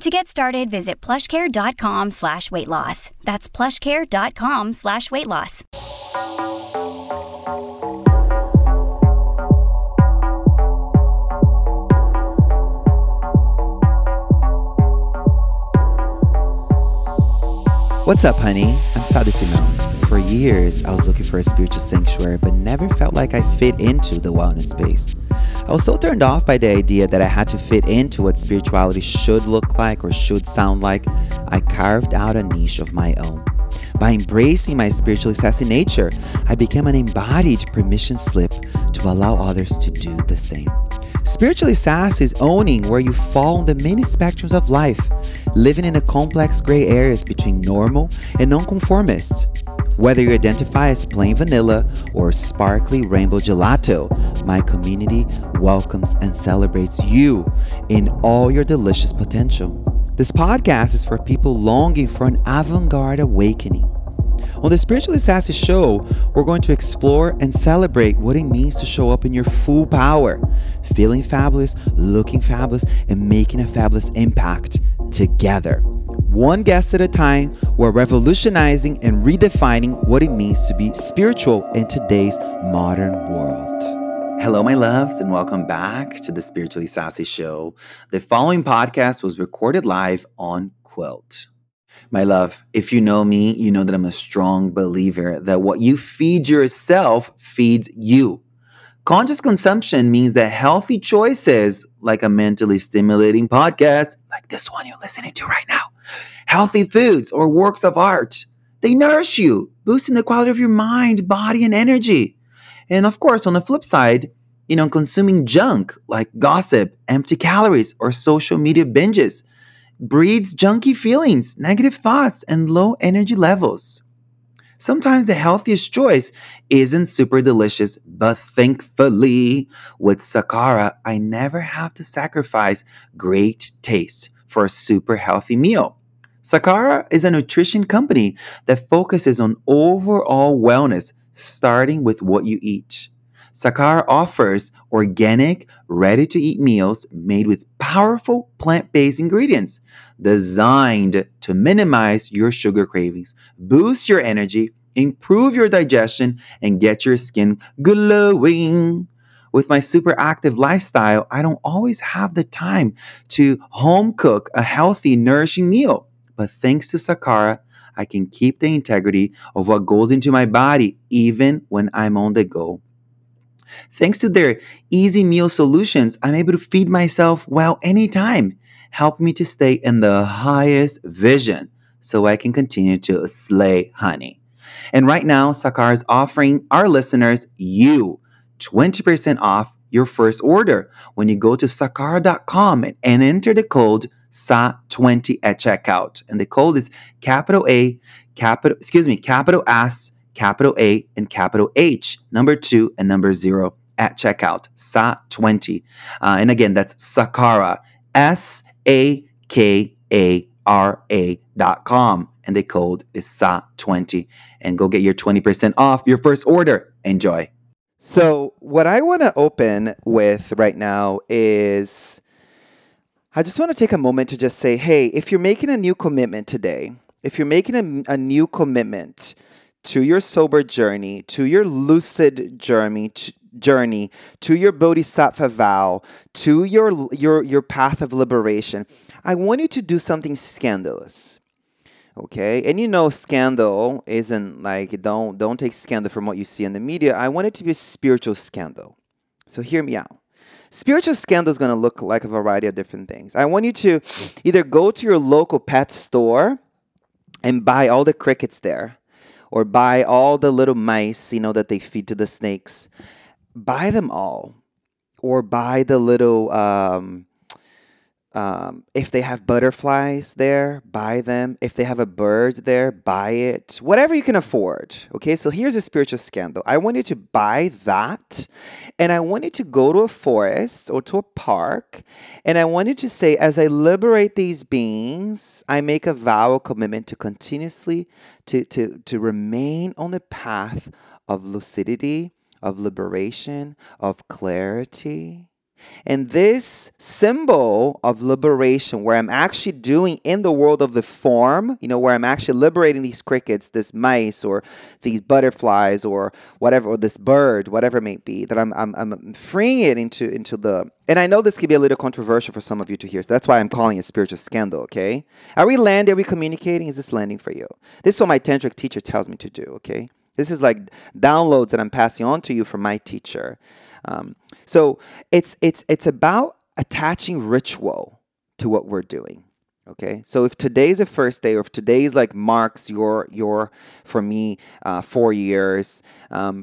To get started, visit plushcare.com/weightloss. That's plushcare.com/weightloss. What's up, honey? I'm Sah D'Simone. For years, I was looking for a spiritual sanctuary, but never felt like I fit into the wellness space. I was so turned off by the idea that I had to fit into what spirituality should look like or should sound like, I carved out a niche of my own. By embracing my spiritually sassy nature, I became an embodied permission slip to allow others to do the same. Spiritually sassy is owning where you fall on the many spectrums of life, living in the complex gray areas between normal and nonconformist. Whether you identify as plain vanilla or sparkly rainbow gelato, my community welcomes and celebrates you in all your delicious potential. This podcast is for people longing for an avant-garde awakening. On the Spiritually Sassy Show, we're going to explore and celebrate what it means to show up in your full power, feeling fabulous, looking fabulous, and making a fabulous impact together. One guest at a time, we're revolutionizing and redefining what it means to be spiritual in today's modern world. Hello, my loves, and welcome back to the Spiritually Sassy Show. The following podcast was recorded live on Quilt. My love, if you know me, you know that I'm a strong believer that what you feed yourself feeds you. Conscious consumption means that healthy choices, like a mentally stimulating podcast, like this one you're listening to right now, healthy foods or works of art, they nourish you, boosting the quality of your mind, body, and energy. And of course, on the flip side, consuming junk like gossip, empty calories, or social media binges breeds junky feelings, negative thoughts, and low energy levels. Sometimes the healthiest choice isn't super delicious, but thankfully, with Sakara, I never have to sacrifice great taste for a super healthy meal. Sakara is a nutrition company that focuses on overall wellness, starting with what you eat. Sakara offers organic, ready-to-eat meals made with powerful plant-based ingredients designed to minimize your sugar cravings, boost your energy, improve your digestion, and get your skin glowing. With my super active lifestyle, I don't always have the time to home cook a healthy, nourishing meal. But thanks to Sakara, I can keep the integrity of what goes into my body even when I'm on the go. Thanks to their easy meal solutions, I'm able to feed myself well anytime, helping me to stay in the highest vision so I can continue to slay, honey. And right now, Sakara is offering our listeners, you, 20% off your first order when you go to sakara.com and enter the code SA20 at checkout. And the code is capital S, capital A, and capital H, number 2 and number 0 at checkout, SA20. And again, that's Sakara, SAKARA.com. And the code is SA20. And go get your 20% off your first order. Enjoy. So what I want to open with right now is I just want to take a moment to just say, hey, if you're making a new commitment today, if you're making a new commitment to your sober journey, to your lucid journey, to your bodhisattva vow, to your path of liberation, I want you to do something scandalous. Okay, and scandal isn't like, don't take scandal from what you see in the media. I want it to be a spiritual scandal. So hear me out. Spiritual scandal is going to look like a variety of different things. I want you to either go to your local pet store and buy all the crickets there, or buy all the little mice, that they feed to the snakes. Buy them all, or buy the little If they have butterflies there, buy them. If they have a bird there, buy it. Whatever you can afford. Okay, so here's a spiritual scandal. I want you to buy that, and I want you to go to a forest or to a park, and I want you to say, as I liberate these beings, I make a vow or commitment to continuously to remain on the path of lucidity, of liberation, of clarity. And this symbol of liberation, where I'm actually doing in the world of the form, you know, where I'm actually liberating these crickets, this mice, or these butterflies, or whatever, or this bird, whatever it may be, that I'm freeing it into the. And I know this could be a little controversial for some of you to hear, so that's why I'm calling it spiritual scandal. Okay, are we landing? Are we communicating? Is this landing for you? This is what my tantric teacher tells me to do. Okay, this is like downloads that I'm passing on to you from my teacher. So it's about attaching ritual to what we're doing. Okay. So if today's the first day, or if today's like marks your, for me, 4 years,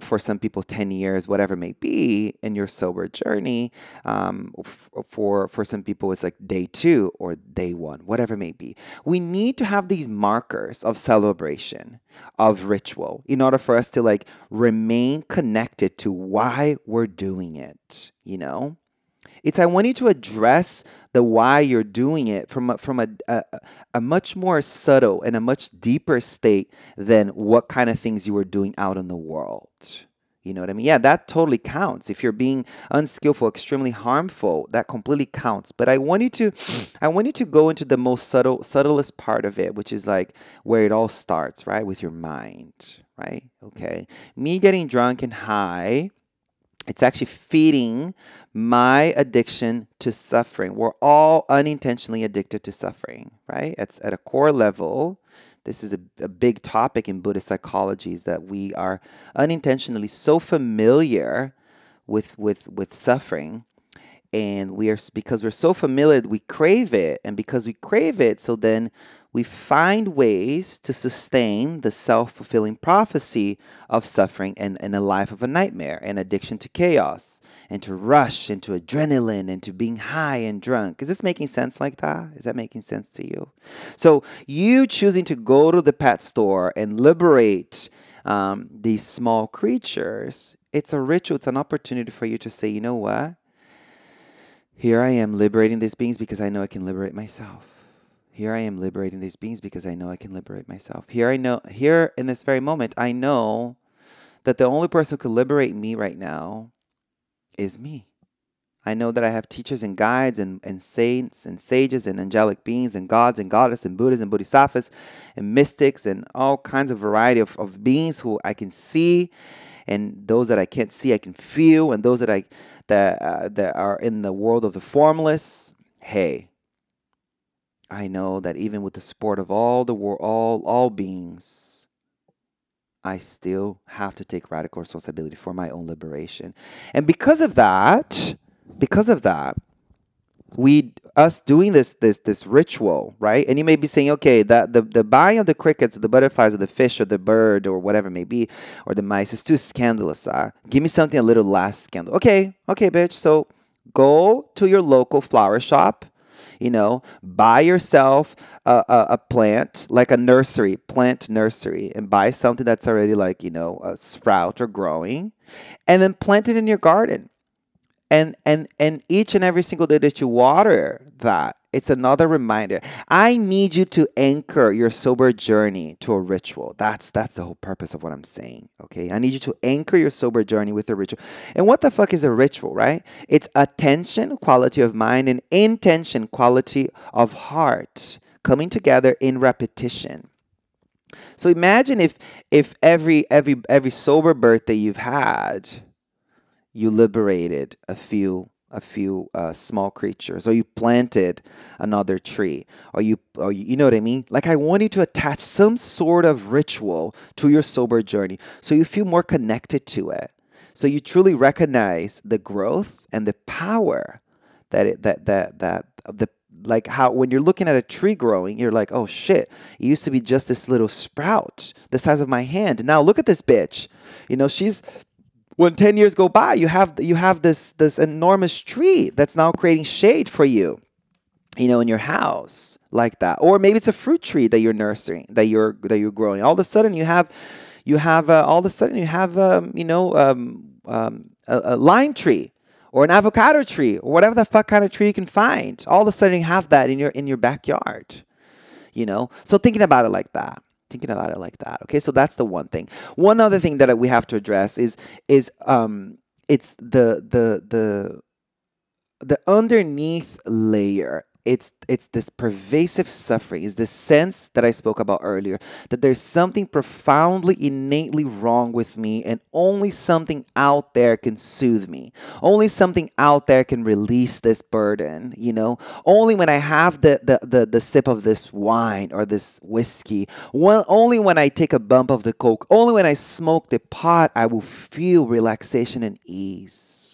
for some people, 10 years, whatever it may be in your sober journey, for some people, it's like day 2 or day 1, whatever it may be. We need to have these markers of celebration, of ritual, in order for us to like remain connected to why we're doing it, you know? It's I want you to address the why you're doing it from a much more subtle and a much deeper state than what kind of things you were doing out in the world. You know what I mean? Yeah, that totally counts. If you're being unskillful, extremely harmful, that completely counts. But I want you to go into the most subtlest part of it, which is like where it all starts, right? With your mind, right? Okay. Me getting drunk and high, it's actually feeding my addiction to suffering. We're all unintentionally addicted to suffering, right? It's at a core level. This is a big topic in Buddhist psychology, is that we are unintentionally so familiar with suffering. And because we're so familiar, we crave it. And because we crave it, so then we find ways to sustain the self-fulfilling prophecy of suffering and a life of a nightmare and addiction to chaos and to rush and to adrenaline and to being high and drunk. Is this making sense like that? Is that making sense to you? So you choosing to go to the pet store and liberate these small creatures, it's a ritual. It's an opportunity for you to say, you know what? Here I am liberating these beings because I know I can liberate myself. Here I am liberating these beings because I know I can liberate myself. Here in this very moment, I know that the only person who can liberate me right now is me. I know that I have teachers and guides and saints and sages and angelic beings and gods and goddesses and Buddhas and bodhisattvas and mystics and all kinds of variety of beings who I can see. And those that I can't see, I can feel. And those that are in the world of the formless, hey, I know that even with the support of all the world, all beings, I still have to take radical responsibility for my own liberation. And because of that, us doing this ritual, right? And you may be saying, okay, that the buying of the crickets, or the butterflies, or the fish, or the bird, or whatever it may be, or the mice is too scandalous. Give me something a little less scandal. Okay, bitch. So go to your local flower shop. You know, buy yourself a plant, like a nursery, plant nursery, and buy something that's already like, you know, a sprout or growing, and then plant it in your garden. And each and every single day that you water that, it's another reminder. I need you to anchor your sober journey to a ritual. That's the whole purpose of what I'm saying, okay? I need you to anchor your sober journey with a ritual. And what the fuck is a ritual, right? It's attention, quality of mind, and intention, quality of heart, coming together in repetition. So imagine if every sober birthday you've had, you liberated a few small creatures, or you planted another tree, or you, you know what I mean? Like, I want you to attach some sort of ritual to your sober journey so you feel more connected to it. So you truly recognize the growth and the power that like how when you're looking at a tree growing, you're like, oh shit, it used to be just this little sprout the size of my hand. Now look at this bitch. You know, she's... When 10 years go by, you have this enormous tree that's now creating shade for you. you know, in your house like that. Or maybe it's a fruit tree that you're nurturing, that you're growing. All of a sudden you have a lime tree or an avocado tree or whatever the fuck kind of tree you can find. All of a sudden you have that in your backyard, you know? So thinking about it like that. Okay. So that's the one thing. One other thing that we have to address is it's the underneath layer. It's this pervasive suffering. It's this sense that I spoke about earlier, that there's something profoundly, innately wrong with me, and only something out there can soothe me. Only something out there can release this burden, you know? Only when I have the sip of this wine or this whiskey, only when I take a bump of the coke, only when I smoke the pot, I will feel relaxation and ease.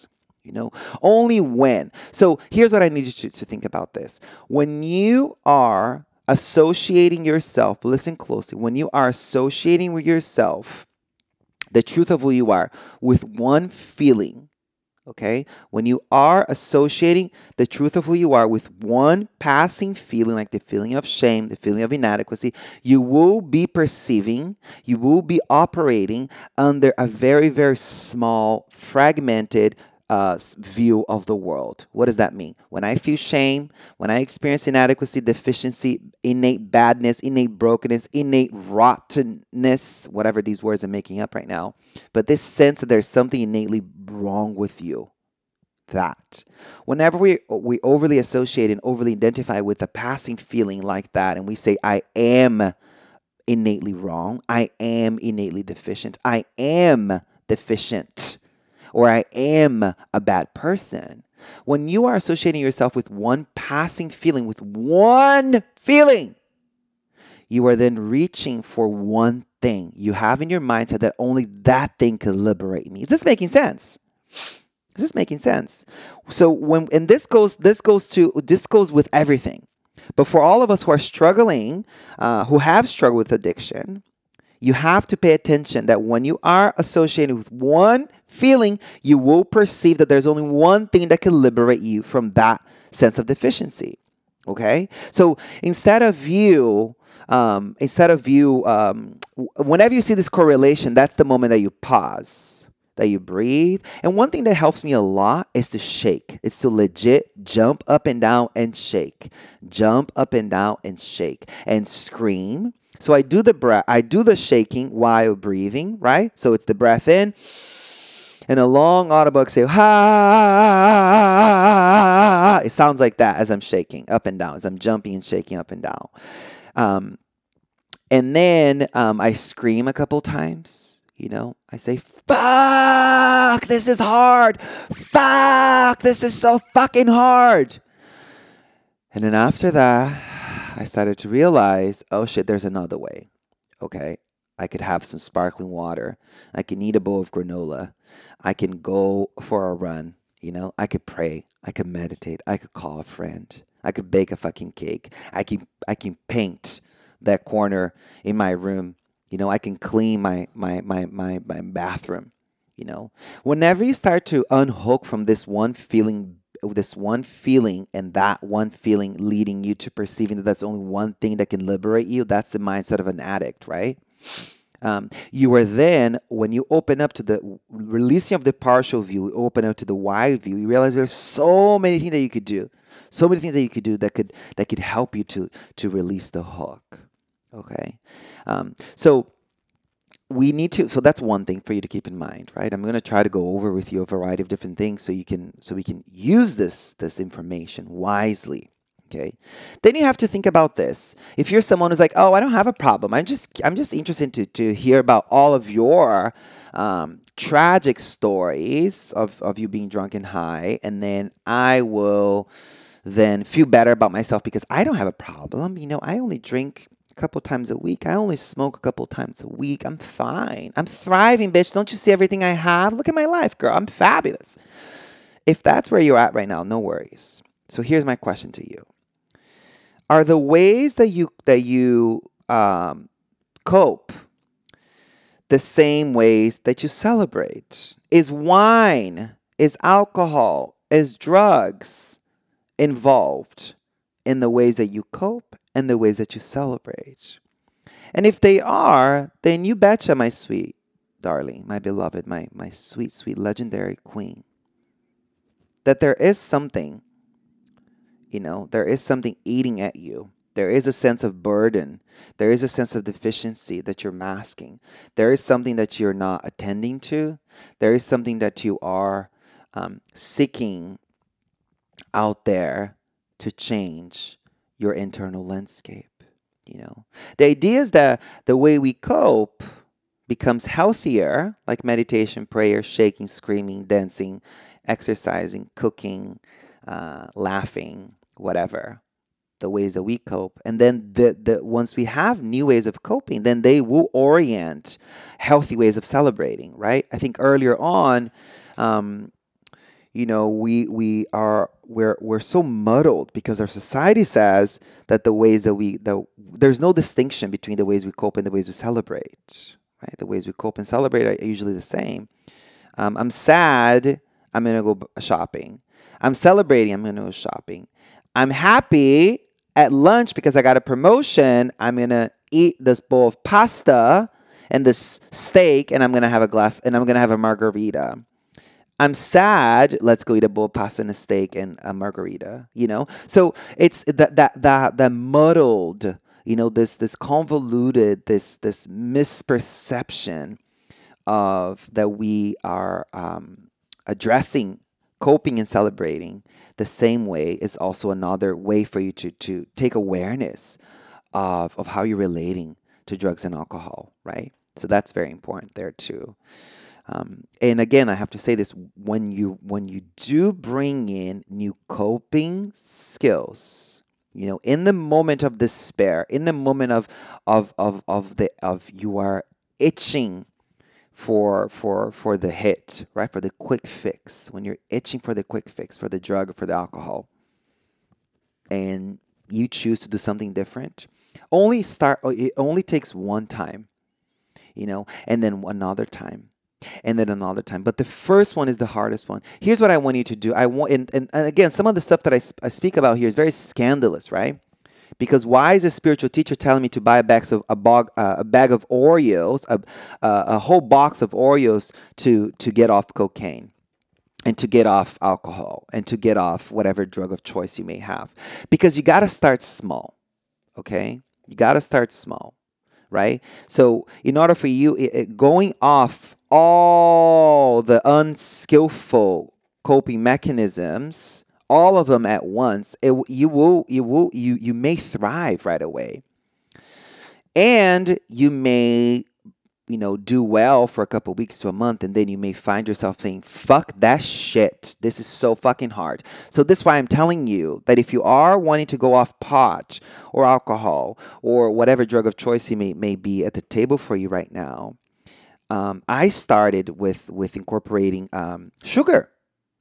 You know, only when. So here's what I need you to think about this. When you are associating yourself, listen closely, when you are associating with yourself, the truth of who you are, with one feeling, okay? When you are associating the truth of who you are with one passing feeling, like the feeling of shame, the feeling of inadequacy, you will be perceiving, you will be operating under a very, very small, fragmented view of the world. What does that mean? When I feel shame, when I experience inadequacy, deficiency, innate badness, innate brokenness, innate rottenness, whatever these words I'm making up right now, but this sense that there's something innately wrong with you, that whenever we overly associate and overly identify with a passing feeling like that, and we say, I am innately wrong, I am innately deficient, I am deficient, or I am a bad person. When you are associating yourself with one passing feeling, with one feeling, you are then reaching for one thing. You have in your mindset that only that thing can liberate me. Is this making sense? Is this making sense? So when, and this goes with everything. But for all of us who are struggling, who have struggled with addiction, you have to pay attention that when you are associated with one feeling, you will perceive that there's only one thing that can liberate you from that sense of deficiency. Okay? So instead of you, whenever you see this correlation, that's the moment that you pause, that you breathe. And one thing that helps me a lot is to shake. It's to legit jump up and down and shake. Jump up and down and shake and scream. So I do the breath, I do the shaking while breathing, right? So it's the breath in and a long audible exhale. Ha! It sounds like that as I'm shaking up and down, as I'm jumping and shaking up and down. And then I scream a couple times. You know, I say, fuck, this is hard. Fuck, this is so fucking hard. And then after that, I started to realize, oh shit, there's another way. Okay, I could have some sparkling water. I can eat a bowl of granola. I can go for a run. You know, I could pray. I could meditate. I could call a friend. I could bake a fucking cake. I can paint that corner in my room. You know, I can clean my bathroom. You know, whenever you start to unhook from this one feeling and that one feeling leading you to perceiving that that's only one thing that can liberate you, that's the mindset of an addict, right? You are then, when you open up to the releasing of the partial view, open up to the wide view, you realize there's so many things that you could do, that could help you to release the hook, okay? So that's one thing for you to keep in mind, right? I'm going to try to go over with you a variety of different things so we can use this information wisely, okay? Then you have to think about this. If you're someone who's like, oh, I don't have a problem. I'm just interested to hear about all of your tragic stories of you being drunk and high, and then I will then feel better about myself because I don't have a problem. You know, I only drink couple times a week. I only smoke a couple times a week. I'm fine. I'm thriving, bitch. Don't you see everything I have? Look at my life, girl. I'm fabulous. If that's where you're at right now, no worries. So here's my question to you. Are the ways that you cope the same ways that you celebrate? Is wine, is alcohol, is drugs involved in the ways that you cope and the ways that you celebrate. And if they are, then you betcha, my sweet darling, my beloved, my sweet, sweet legendary queen, that there is something, there is something eating at you. There is a sense of burden. There is a sense of deficiency that you're masking. There is something that you're not attending to. There is something that you are seeking out there to change your internal landscape. The idea is that the way we cope becomes healthier, like meditation, prayer, shaking, screaming, dancing, exercising, cooking, laughing, whatever. The ways that we cope, and then the once we have new ways of coping, then they will orient healthy ways of celebrating, right? I think earlier on, we're so muddled because our society says that the ways that there's no distinction between the ways we cope and the ways we celebrate, right? The ways we cope and celebrate are usually the same. I'm sad, I'm gonna go shopping. I'm celebrating, I'm gonna go shopping. I'm happy. At lunch, because I got a promotion, I'm going to eat this bowl of pasta and this steak, and I'm going to have a glass, and I'm going to have a margarita. I'm sad. Let's go eat a bowl of pasta and a steak and a margarita, So it's that muddled, this convoluted, this misperception of that we are addressing coping and celebrating the same way is also another way for you to take awareness of how you're relating to drugs and alcohol, right? So that's very important there too. And again, I have to say this: when you do bring in new coping skills, in the moment of despair, in the moment of you are itching for the hit, right? For the quick fix, when you're itching for the quick fix, for the drug, for the alcohol, and you choose to do something different, it only takes one time, and then another time, and then another time. But the first one is the hardest one. Here's what I want you to do. And again, some of the stuff that I speak about here is very scandalous, right? Because why is a spiritual teacher telling me to buy a bag of Oreos, a whole box of Oreos to get off cocaine and to get off alcohol and to get off whatever drug of choice you may have? Because you got to start small, okay? You got to start small, right? So in order for you, going off all the unskillful coping mechanisms, all of them at once, you may thrive right away, and you may, do well for a couple of weeks to a month, and then you may find yourself saying, "Fuck that shit! This is so fucking hard." So this is why I'm telling you that if you are wanting to go off pot or alcohol or whatever drug of choice you may be at the table for you right now, I started with incorporating sugar.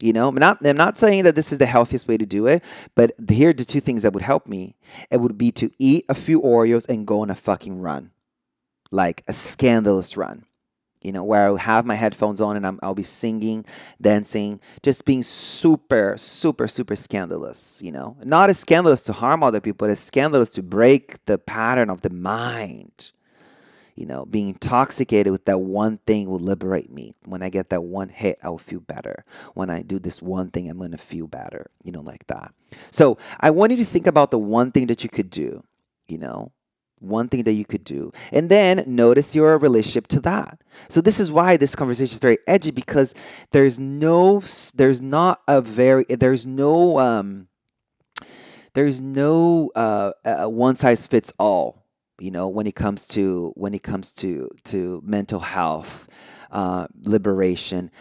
I'm not saying that this is the healthiest way to do it, but here are the two things that would help me. It would be to eat a few Oreos and go on a fucking run, like a scandalous run, where I would have my headphones on and I'll be singing, dancing, just being super, super, super scandalous, Not as scandalous to harm other people, but as scandalous to break the pattern of the mind. Being intoxicated with that one thing will liberate me. When I get that one hit, I will feel better. When I do this one thing, I'm going to feel better, like that. So I want you to think about the one thing that you could do, one thing that you could do. And then notice your relationship to that. So this is why this conversation is very edgy, because there's no one size fits all. When it comes to mental health, liberation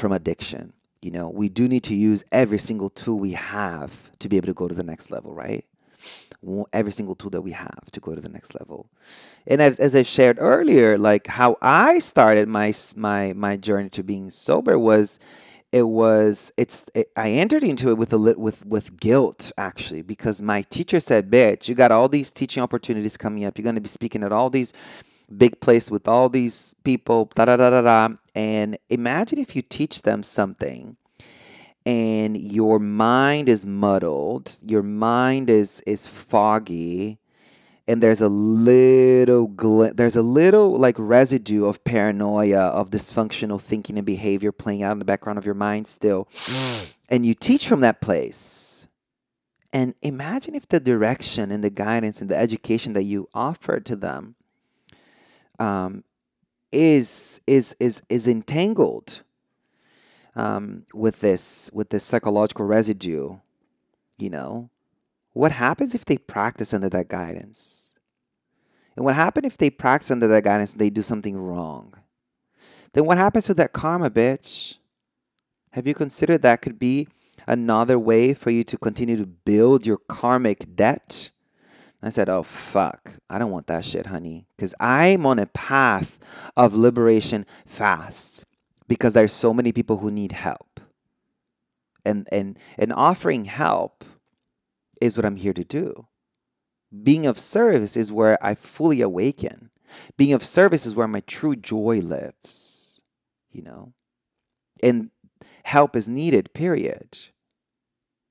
from addiction, we do need to use every single tool we have to be able to go to the next level, right? Every single tool that we have to go to the next level. And as I shared earlier, like how I started my journey to being sober I entered into it with guilt, actually, because my teacher said, "Bitch, you got all these teaching opportunities coming up. You're going to be speaking at all these big places with all these people, da da da da da. And imagine if you teach them something and your mind is muddled, your mind is foggy, and there's a little like residue of paranoia, of dysfunctional thinking and behavior playing out in the background of your mind still. And you teach from that place. And imagine if the direction and the guidance and the education that you offer to them is entangled with this psychological residue. You know, what happens if they practice under that guidance? And what happens if they practice under that guidance and they do something wrong? Then what happens to that karma, bitch? Have you considered that could be another way for you to continue to build your karmic debt? I said, oh, fuck, I don't want that shit, honey, because I'm on a path of liberation fast because there's so many people who need help. And offering help is what I'm here to do. Being of service is where I fully awaken. Being of service is where my true joy lives, you know? And help is needed, period.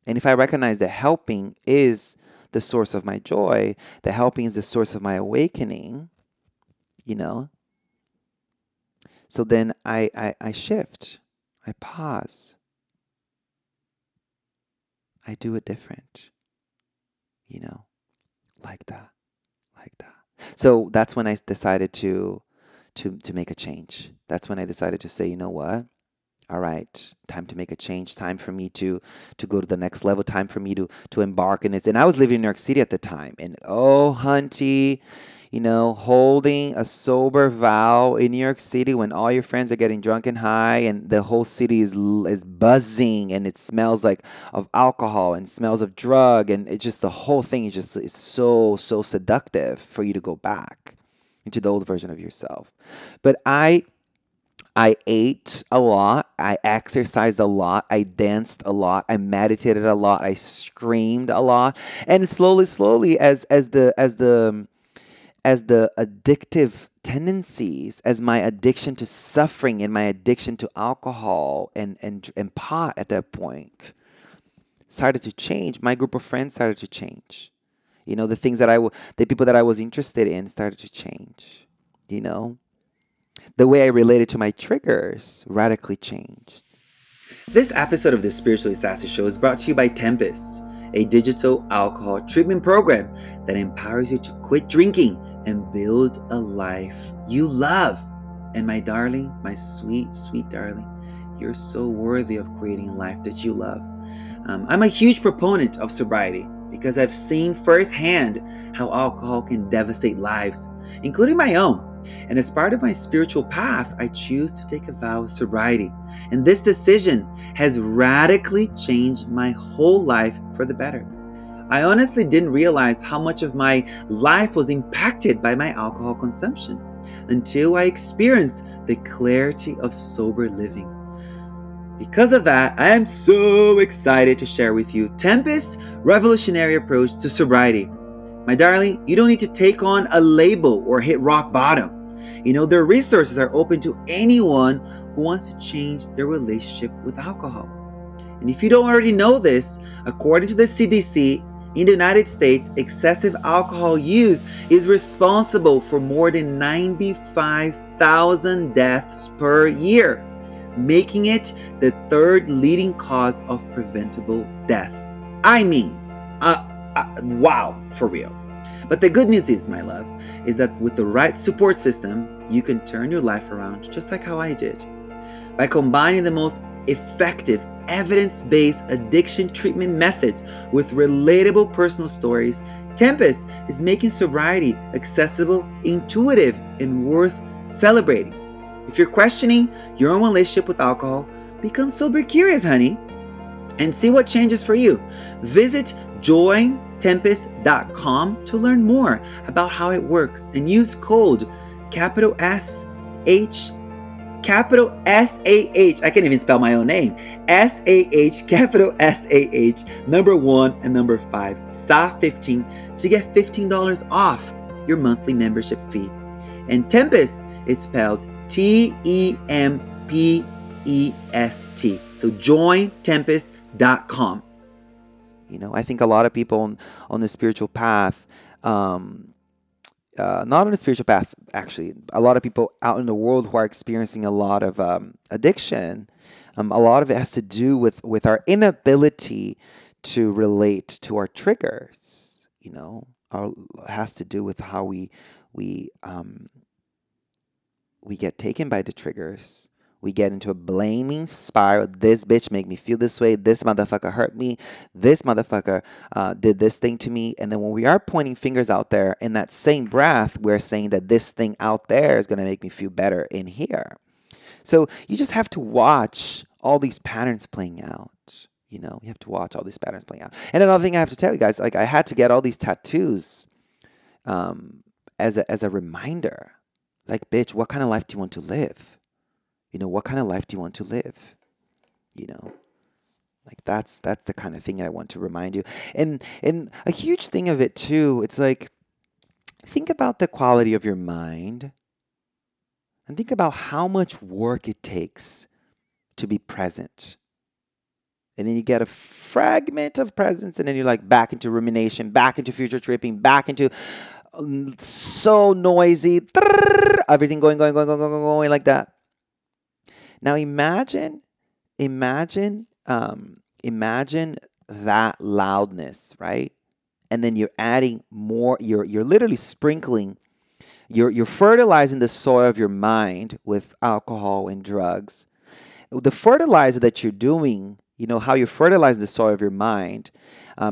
And if I recognize that helping is the source of my joy, the helping is the source of my awakening, you know, so then I shift, I pause, I do it different, you know, like that. So that's when I decided to make a change. That's when I decided to say, you know what? All right, time to make a change, time for me to go to the next level, time for me to embark in this. And I was living in New York City at the time. And oh, hunty, you know, holding a sober vow in New York City when all your friends are getting drunk and high and the whole city is buzzing and it smells like of alcohol and smells of drug. And it just, the whole thing is just is so, so seductive for you to go back into the old version of yourself. But I ate a lot, I exercised a lot, I danced a lot, I meditated a lot, I screamed a lot. And slowly as the addictive tendencies, as my addiction to suffering and my addiction to alcohol and pot at that point started to change, my group of friends started to change. You know, the things that the people that I was interested in started to change, you know? The way I related to my triggers radically changed. This episode of The Spiritually Sassy Show is brought to you by Tempest, a digital alcohol treatment program that empowers you to quit drinking and build a life you love. And my darling, my sweet, sweet darling, you're so worthy of creating a life that you love. I'm a huge proponent of sobriety, because I've seen firsthand how alcohol can devastate lives, including my own. And as part of my spiritual path, I choose to take a vow of sobriety. And this decision has radically changed my whole life for the better. I honestly didn't realize how much of my life was impacted by my alcohol consumption until I experienced the clarity of sober living. Because of that, I am so excited to share with you Tempest's revolutionary approach to sobriety. My darling, you don't need to take on a label or hit rock bottom. You know, their resources are open to anyone who wants to change their relationship with alcohol. And if you don't already know this, according to the CDC, in the United States, excessive alcohol use is responsible for more than 95,000 deaths per year, making it the third leading cause of preventable death. I mean, wow, for real. But the good news is, my love, is that with the right support system, you can turn your life around just like how I did. By combining the most effective, evidence-based addiction treatment methods with relatable personal stories, Tempest is making sobriety accessible, intuitive, and worth celebrating. If you're questioning your own relationship with alcohol, become sober curious, honey, and see what changes for you. Visit JoinTempest.com to learn more about how it works and use code capital SAH. I can't even spell my own name. SAH, capital SAH, number 1 and number 5, SAH15 to get $15 off your monthly membership fee. And Tempest is spelled T-E-M-P EST. So join Tempest.com. You know, I think a lot of people on the spiritual path, not on the spiritual path, actually, a lot of people out in the world who are experiencing a lot of addiction, a lot of it has to do with our inability to relate to our triggers, you know, has to do with how we get taken by the triggers. We get into a blaming spiral. This bitch made me feel this way. This motherfucker hurt me. This motherfucker did this thing to me. And then when we are pointing fingers out there, in that same breath, we're saying that this thing out there is going to make me feel better in here. So you just have to watch all these patterns playing out. You know, you have to watch all these patterns playing out. And another thing I have to tell you guys, like I had to get all these tattoos as a reminder. Like, bitch, what kind of life do you want to live? You know, what kind of life do you want to live? You know, like that's the kind of thing I want to remind you. And a huge thing of it too, it's like, think about the quality of your mind and think about how much work it takes to be present. And then you get a fragment of presence and then you're like back into rumination, back into future tripping, back into so noisy, everything going like that. Now imagine that loudness, right? And then you're adding more. You're literally sprinkling. You're fertilizing the soil of your mind with alcohol and drugs. The fertilizer that you're doing, you know how you're fertilizing the soil of your mind.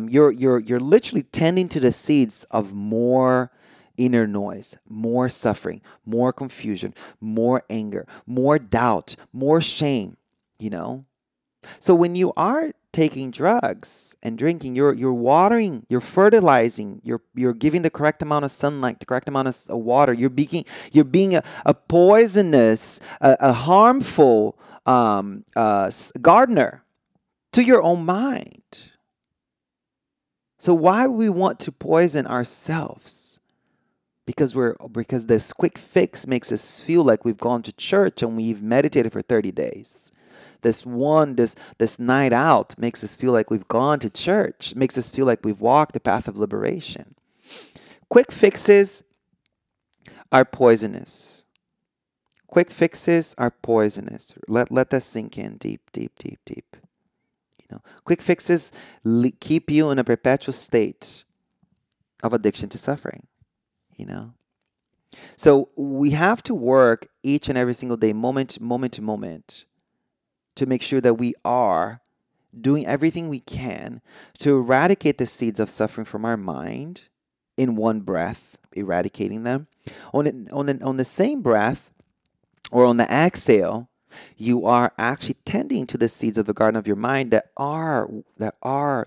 You're literally tending to the seeds of more inner noise, more suffering, more confusion, more anger, more doubt, more shame, you know? So when you are taking drugs and drinking, you're watering, you're fertilizing, you're giving the correct amount of sunlight, the correct amount of water, you're being a poisonous, a harmful gardener to your own mind. So why do we want to poison ourselves? Because this quick fix makes us feel like we've gone to church and we've meditated for 30 days. This night out makes us feel like we've gone to church. It makes us feel like we've walked the path of liberation. Quick fixes are poisonous. Quick fixes are poisonous. Let that sink in deep. You know, quick fixes keep you in a perpetual state of addiction to suffering. You know, so we have to work each and every single day, moment to moment, to make sure that we are doing everything we can to eradicate the seeds of suffering from our mind in one breath, eradicating them. On the same breath or on the exhale, you are actually tending to the seeds of the garden of your mind that are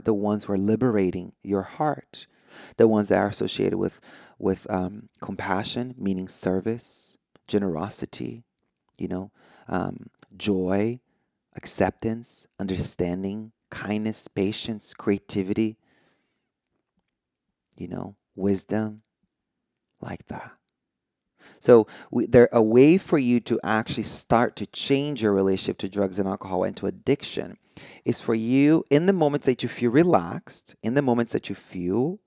the ones who are liberating your heart, the ones that are associated with compassion, meaning service, generosity, you know, joy, acceptance, understanding, kindness, patience, creativity, you know, wisdom, like that. So there's a way for you to actually start to change your relationship to drugs and alcohol and to addiction is for you, in the moments that you feel relaxed, in the moments that you feel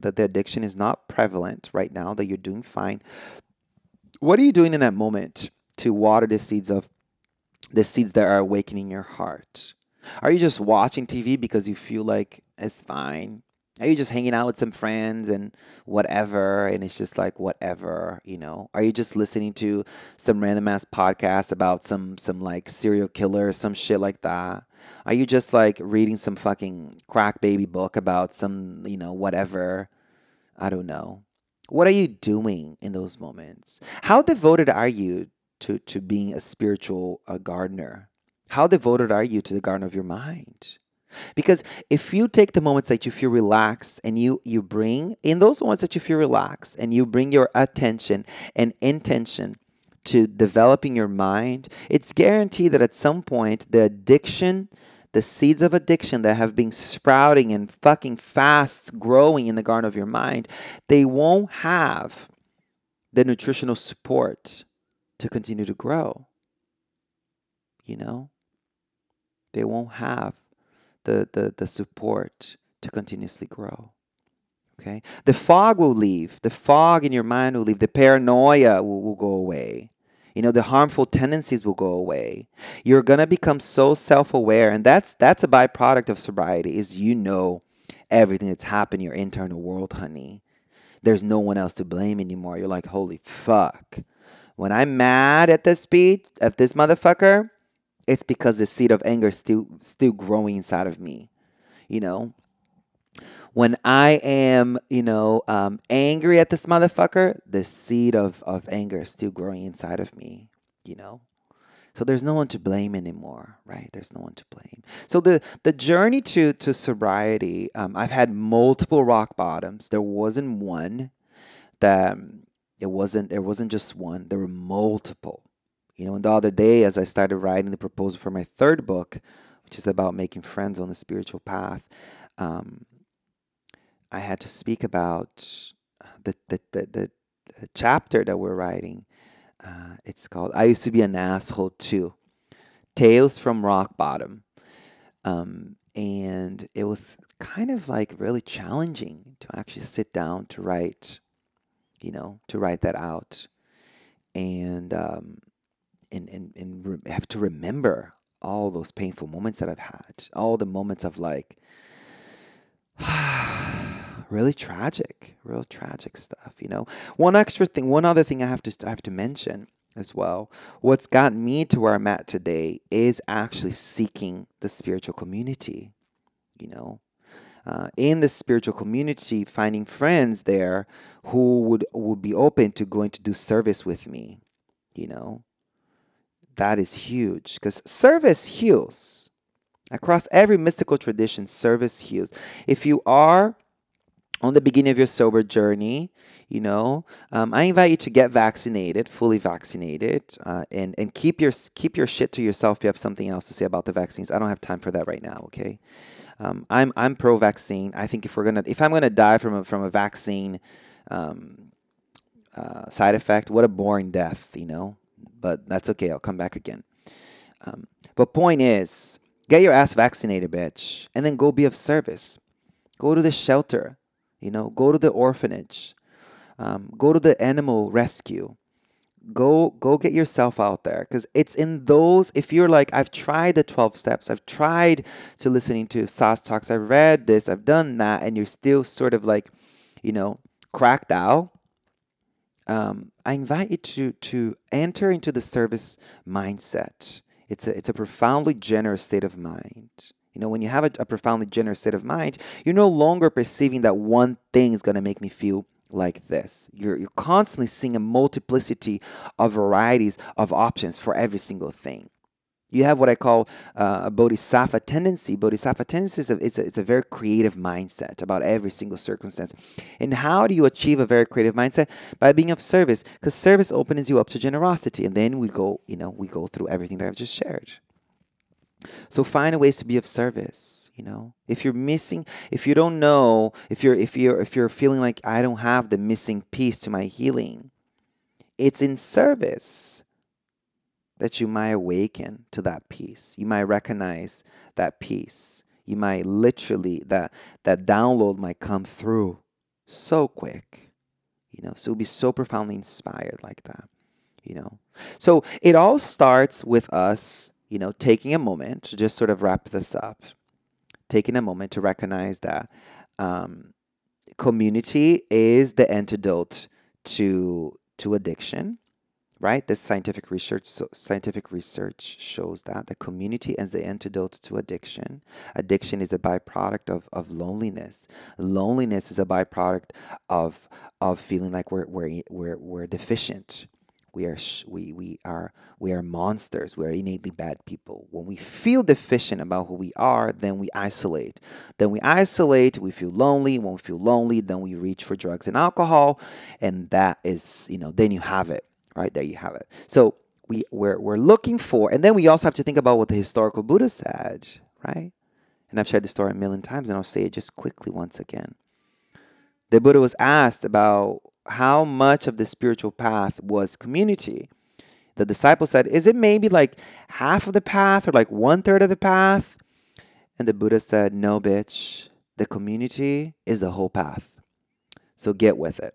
that the addiction is not prevalent right now, that you're doing fine. What are you doing in that moment to water the seeds that are awakening your heart? Are you just watching TV because you feel like it's fine? Are you just hanging out with some friends and whatever, and it's just like whatever, you know? Are you just listening to some random ass podcast about some like serial killer or some shit like that? Are you just like reading some fucking crack baby book about some, you know, whatever? I don't know. What are you doing in those moments? How devoted are you to being a spiritual gardener? How devoted are you to the garden of your mind? Because if you take the moments that you feel relaxed and you bring, in those moments that you feel relaxed and you bring your attention and intention to developing your mind, it's guaranteed that at some point the seeds of addiction that have been sprouting and fucking fast growing in the garden of your mind, they won't have the nutritional support to continue to grow. you know? They won't have the support to continuously grow. Okay? The fog will leave. The fog in your mind will leave. The paranoia will go away. You know, the harmful tendencies will go away. You're going to become so self-aware. And that's a byproduct of sobriety, is you know everything that's happened in your internal world, honey. There's no one else to blame anymore. You're like, holy fuck. When I'm mad at this speech, at this motherfucker, it's because the seed of anger is still growing inside of me, you know? When I am, you know, angry at this motherfucker, the seed of anger is still growing inside of me, you know? So there's no one to blame anymore, right? There's no one to blame. So the journey to sobriety, I've had multiple rock bottoms. There wasn't one that, there wasn't just one. There were multiple. You know, and the other day as I started writing the proposal for my third book, which is about making friends on the spiritual path, I had to speak about the chapter that we're writing. It's called "I Used to Be an Asshole Too: Tales from Rock Bottom," and it was kind of like really challenging to actually sit down to write, you know, to write that out, and have to remember all those painful moments that I've had, all the moments of like really tragic, real tragic stuff, you know. One other thing I have to mention as well. What's gotten me to where I'm at today is actually seeking the spiritual community, you know. In the spiritual community, finding friends there who would be open to going to do service with me, you know. That is huge, because service heals. Across every mystical tradition, service heals. If you are on the beginning of your sober journey, you know, I invite you to get vaccinated, fully vaccinated, and keep your shit to yourself if you have something else to say about the vaccines. I don't have time for that right now, okay? I'm pro-vaccine. I think if I'm gonna die from a vaccine side effect, what a boring death, you know? But that's okay. I'll come back again. But point is, get your ass vaccinated, bitch, and then go be of service. Go to the shelter, you know. Go to the orphanage. Go to the animal rescue. Go get yourself out there, because it's in those. If you're like, I've tried the 12 steps, I've tried to listening to Sah's talks, I've read this, I've done that, and you're still sort of like, you know, cracked out. I invite you to enter into the service mindset. It's a profoundly generous state of mind. You know, when you have a profoundly generous state of mind, you're no longer perceiving that one thing is going to make me feel like this. You're constantly seeing a multiplicity of varieties of options for every single thing. You have what I call a bodhisattva tendency. Bodhisattva tendency is a very creative mindset about every single circumstance. And how do you achieve a very creative mindset? By being of service, because service opens you up to generosity. And then we go through everything that I've just shared. So find ways to be of service. You know, if you're missing, if you don't know, if you're feeling like I don't have the missing piece to my healing, it's in service that you might awaken to that peace. You might recognize that peace. You might literally, that download might come through so quick, you know. So you'll be so profoundly inspired like that, you know. So it all starts with us, you know, taking a moment to just sort of wrap this up, taking a moment to recognize that community is the antidote to addiction. Right? This scientific research shows that the community is the antidote to addiction. Addiction is a byproduct of loneliness. Loneliness is a byproduct of feeling like we're deficient. We are monsters. We are innately bad people. When we feel deficient about who we are, then we isolate. We feel lonely. When we feel lonely, then we reach for drugs and alcohol, and that is, you know, then you have it. Right, there you have it. So we're looking for, and then we also have to think about what the historical Buddha said, right? And I've shared the story a million times, and I'll say it just quickly once again. The Buddha was asked about how much of the spiritual path was community. the disciple said, is it maybe like half of the path or like 1/3 of the path? And the Buddha said, no, bitch, the community is the whole path. So get with it.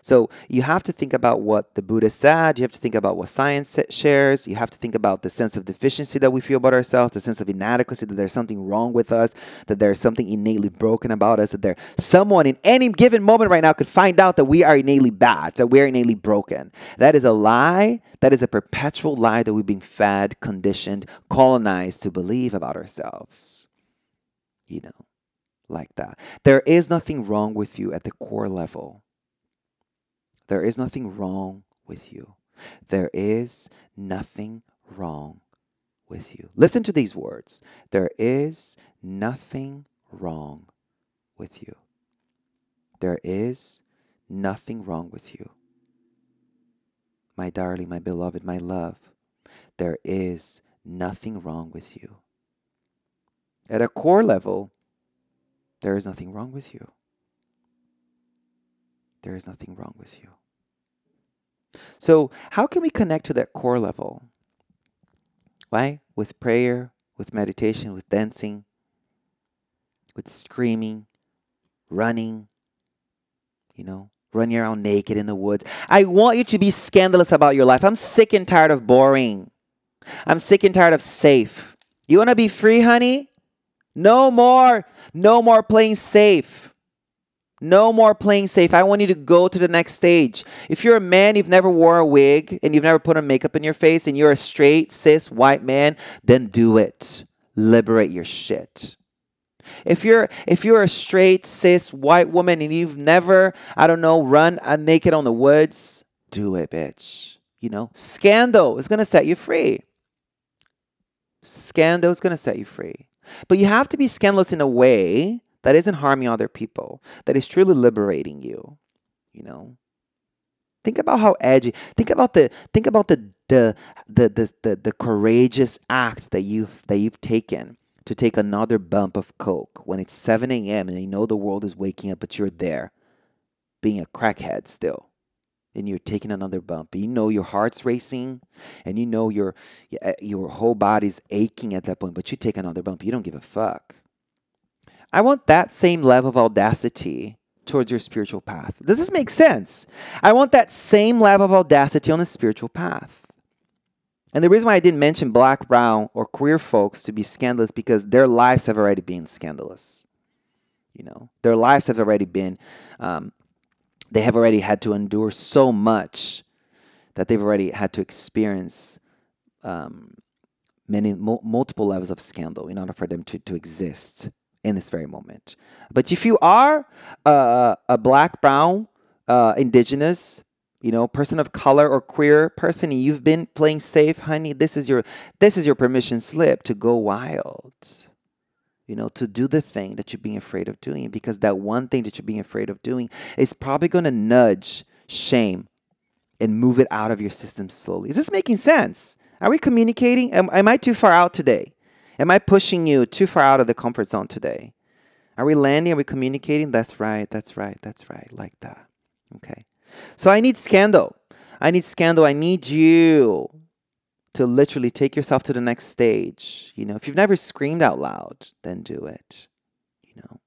So you have to think about what the Buddha said. You have to think about what science shares. You have to think about the sense of deficiency that we feel about ourselves, the sense of inadequacy, that there's something wrong with us, that there's something innately broken about us, that there someone in any given moment right now could find out that we are innately bad, that we are innately broken. That is a lie. That is a perpetual lie that we've been fed, conditioned, colonized to believe about ourselves. You know, like that. There is nothing wrong with you at the core level. There is nothing wrong with you. There is nothing wrong with you. Listen to these words. There is nothing wrong with you. There is nothing wrong with you. My darling, my beloved, my love, there is nothing wrong with you. At a core level, there is nothing wrong with you. There is nothing wrong with you. So how can we connect to that core level? Right? With prayer, with meditation, with dancing, with screaming, running, you know, running around naked in the woods. I want you to be scandalous about your life. I'm sick and tired of boring. I'm sick and tired of safe. You want to be free, honey? No more playing safe. No more playing safe. I want you to go to the next stage. If you're a man, you've never worn a wig and you've never put a makeup in your face and you're a straight, cis, white man, then do it. Liberate your shit. If you're a straight, cis, white woman and you've never, run naked on the woods, do it, bitch. You know, scandal is going to set you free. Scandal is going to set you free. But you have to be scandalous in a way that isn't harming other people, that is truly liberating you, you know. Think about how edgy, think about the courageous act that you've taken to take another bump of coke when it's 7 a.m. and you know the world is waking up, but you're there being a crackhead still. And you're taking another bump. You know your heart's racing and you know your whole body's aching at that point, but you take another bump. You don't give a fuck. I want that same level of audacity towards your spiritual path. Does this make sense? I want that same level of audacity on the spiritual path. And the reason why I didn't mention black, brown, or queer folks to be scandalous because their lives have already been scandalous. You know, their lives have already been, they have already had to endure so much that they've already had to experience multiple levels of scandal in order for them to exist in this very moment. But if you are a black, brown, indigenous, you know, person of color or queer person, and you've been playing safe, honey, this is your permission slip to go wild. You know, to do the thing that you're being afraid of doing, because that one thing that you're being afraid of doing is probably going to nudge shame and move it out of your system slowly. Is this making sense? Are we communicating? Am I too far out today? Am I pushing you too far out of the comfort zone today? Are we landing? Are we communicating? That's right. Like that. Okay. So I need scandal. I need you to literally take yourself to the next stage. You know, if you've never screamed out loud, then do it. You know.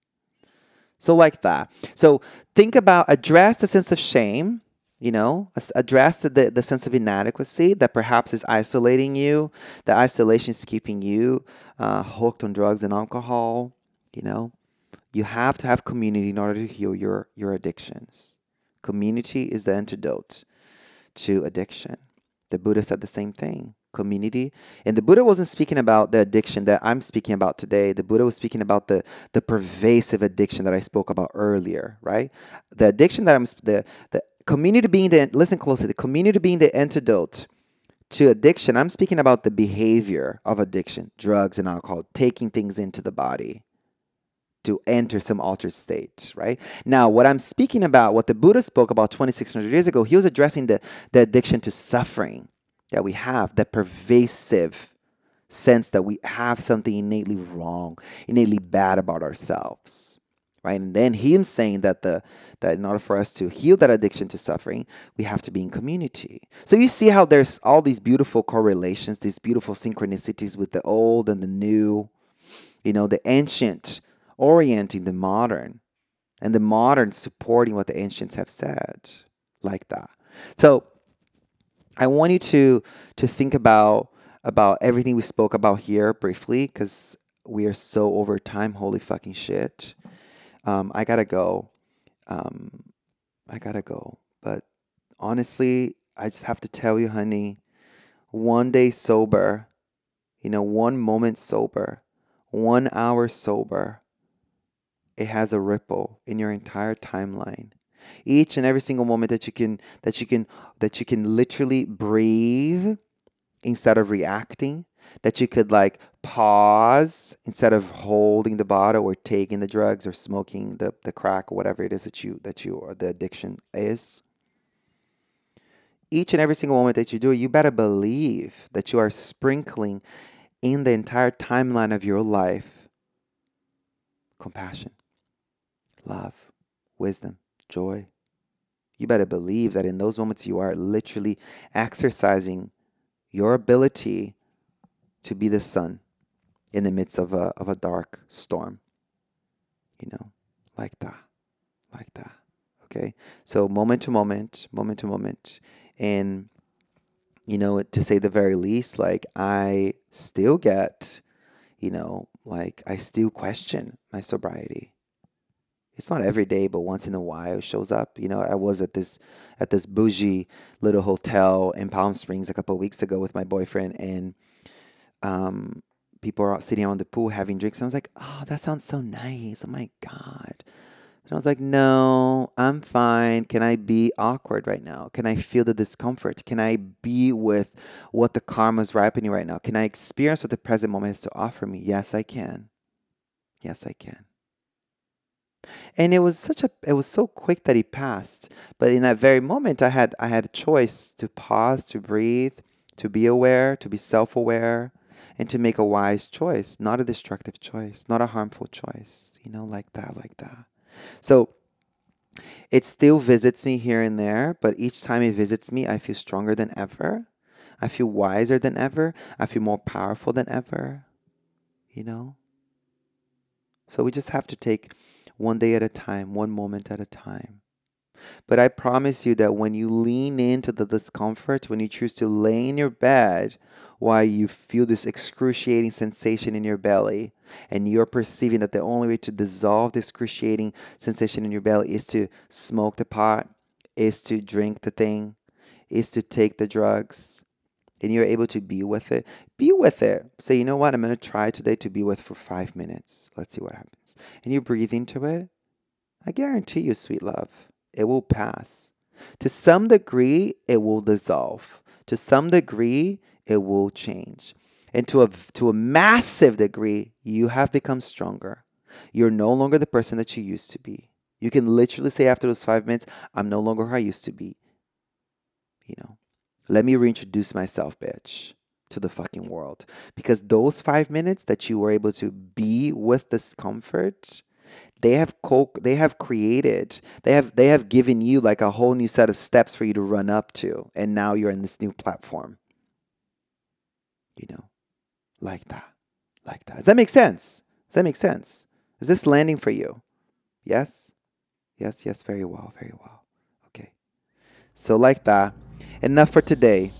So like that. So think about, address the sense of shame. You know, address the sense of inadequacy that perhaps is isolating you. The isolation is keeping you hooked on drugs and alcohol. You know, you have to have community in order to heal your addictions. Community is the antidote to addiction. The Buddha said the same thing. Community. And the Buddha wasn't speaking about the addiction that I'm speaking about today. The Buddha was speaking about the pervasive addiction that I spoke about earlier, right? The addiction that community being listen closely, the community being the antidote to addiction, I'm speaking about the behavior of addiction, drugs and alcohol, taking things into the body to enter some altered state, right? Now, what I'm speaking about, what the Buddha spoke about 2,600 years ago, he was addressing the addiction to suffering that we have, the pervasive sense that we have something innately wrong, innately bad about ourselves. right? And then him saying that that in order for us to heal that addiction to suffering, we have to be in community. So you see how there's all these beautiful correlations, these beautiful synchronicities with the old and the new, you know, the ancient orienting the modern and the modern supporting what the ancients have said, like that. So I want you to think about everything we spoke about here briefly, because we are so over time. Holy fucking shit. I gotta go. But honestly, I just have to tell you, honey, one day sober, you know, one moment sober, 1 hour sober, it has a ripple in your entire timeline. Each and every single moment that you can literally breathe instead of reacting, that you could like pause instead of holding the bottle or taking the drugs or smoking the crack or whatever it is that you or the addiction is. Each and every single moment that you do it, you better believe that you are sprinkling in the entire timeline of your life compassion, love, wisdom, joy. You better believe that in those moments you are literally exercising your ability to be the sun in the midst of a dark storm, you know, like that. Okay, so moment to moment, and you know, to say the very least, like I still get, you know, like I still question my sobriety. It's not every day, but once in a while it shows up. You know, I was at this bougie little hotel in Palm Springs a couple of weeks ago with my boyfriend, and people are out sitting on the pool having drinks. And I was like, oh, that sounds so nice. Oh, my God. And I was like, no, I'm fine. Can I be awkward right now? Can I feel the discomfort? Can I be with what the karma is ripening right now? Can I experience what the present moment has to offer me? Yes, I can. And it was so quick that it passed. But in that very moment, I had a choice to pause, to breathe, to be aware, to be self-aware, and to make a wise choice, not a destructive choice, not a harmful choice, you know, like that. So it still visits me here and there, but each time it visits me, I feel stronger than ever. I feel wiser than ever. I feel more powerful than ever, you know. So we just have to take one day at a time, one moment at a time. But I promise you that when you lean into the discomfort, when you choose to lay in your bed while you feel this excruciating sensation in your belly, and you're perceiving that the only way to dissolve the excruciating sensation in your belly is to smoke the pot, is to drink the thing, is to take the drugs, and you're able to be with it. Say, you know what? I'm going to try today to be with for 5 minutes. Let's see what happens. And you breathe into it. I guarantee you, sweet love, it will pass. To some degree, it will dissolve. To some degree, it will change. And to a massive degree, you have become stronger. You're no longer the person that you used to be. You can literally say after those 5 minutes, I'm no longer who I used to be. You know? Let me reintroduce myself, bitch, to the fucking world. Because those 5 minutes that you were able to be with discomfort, they have given you like a whole new set of steps for you to run up to. And now you're in this new platform. You know, like that. Does that make sense? Is this landing for you? Yes. Very well. Okay. So like that. Enough for today.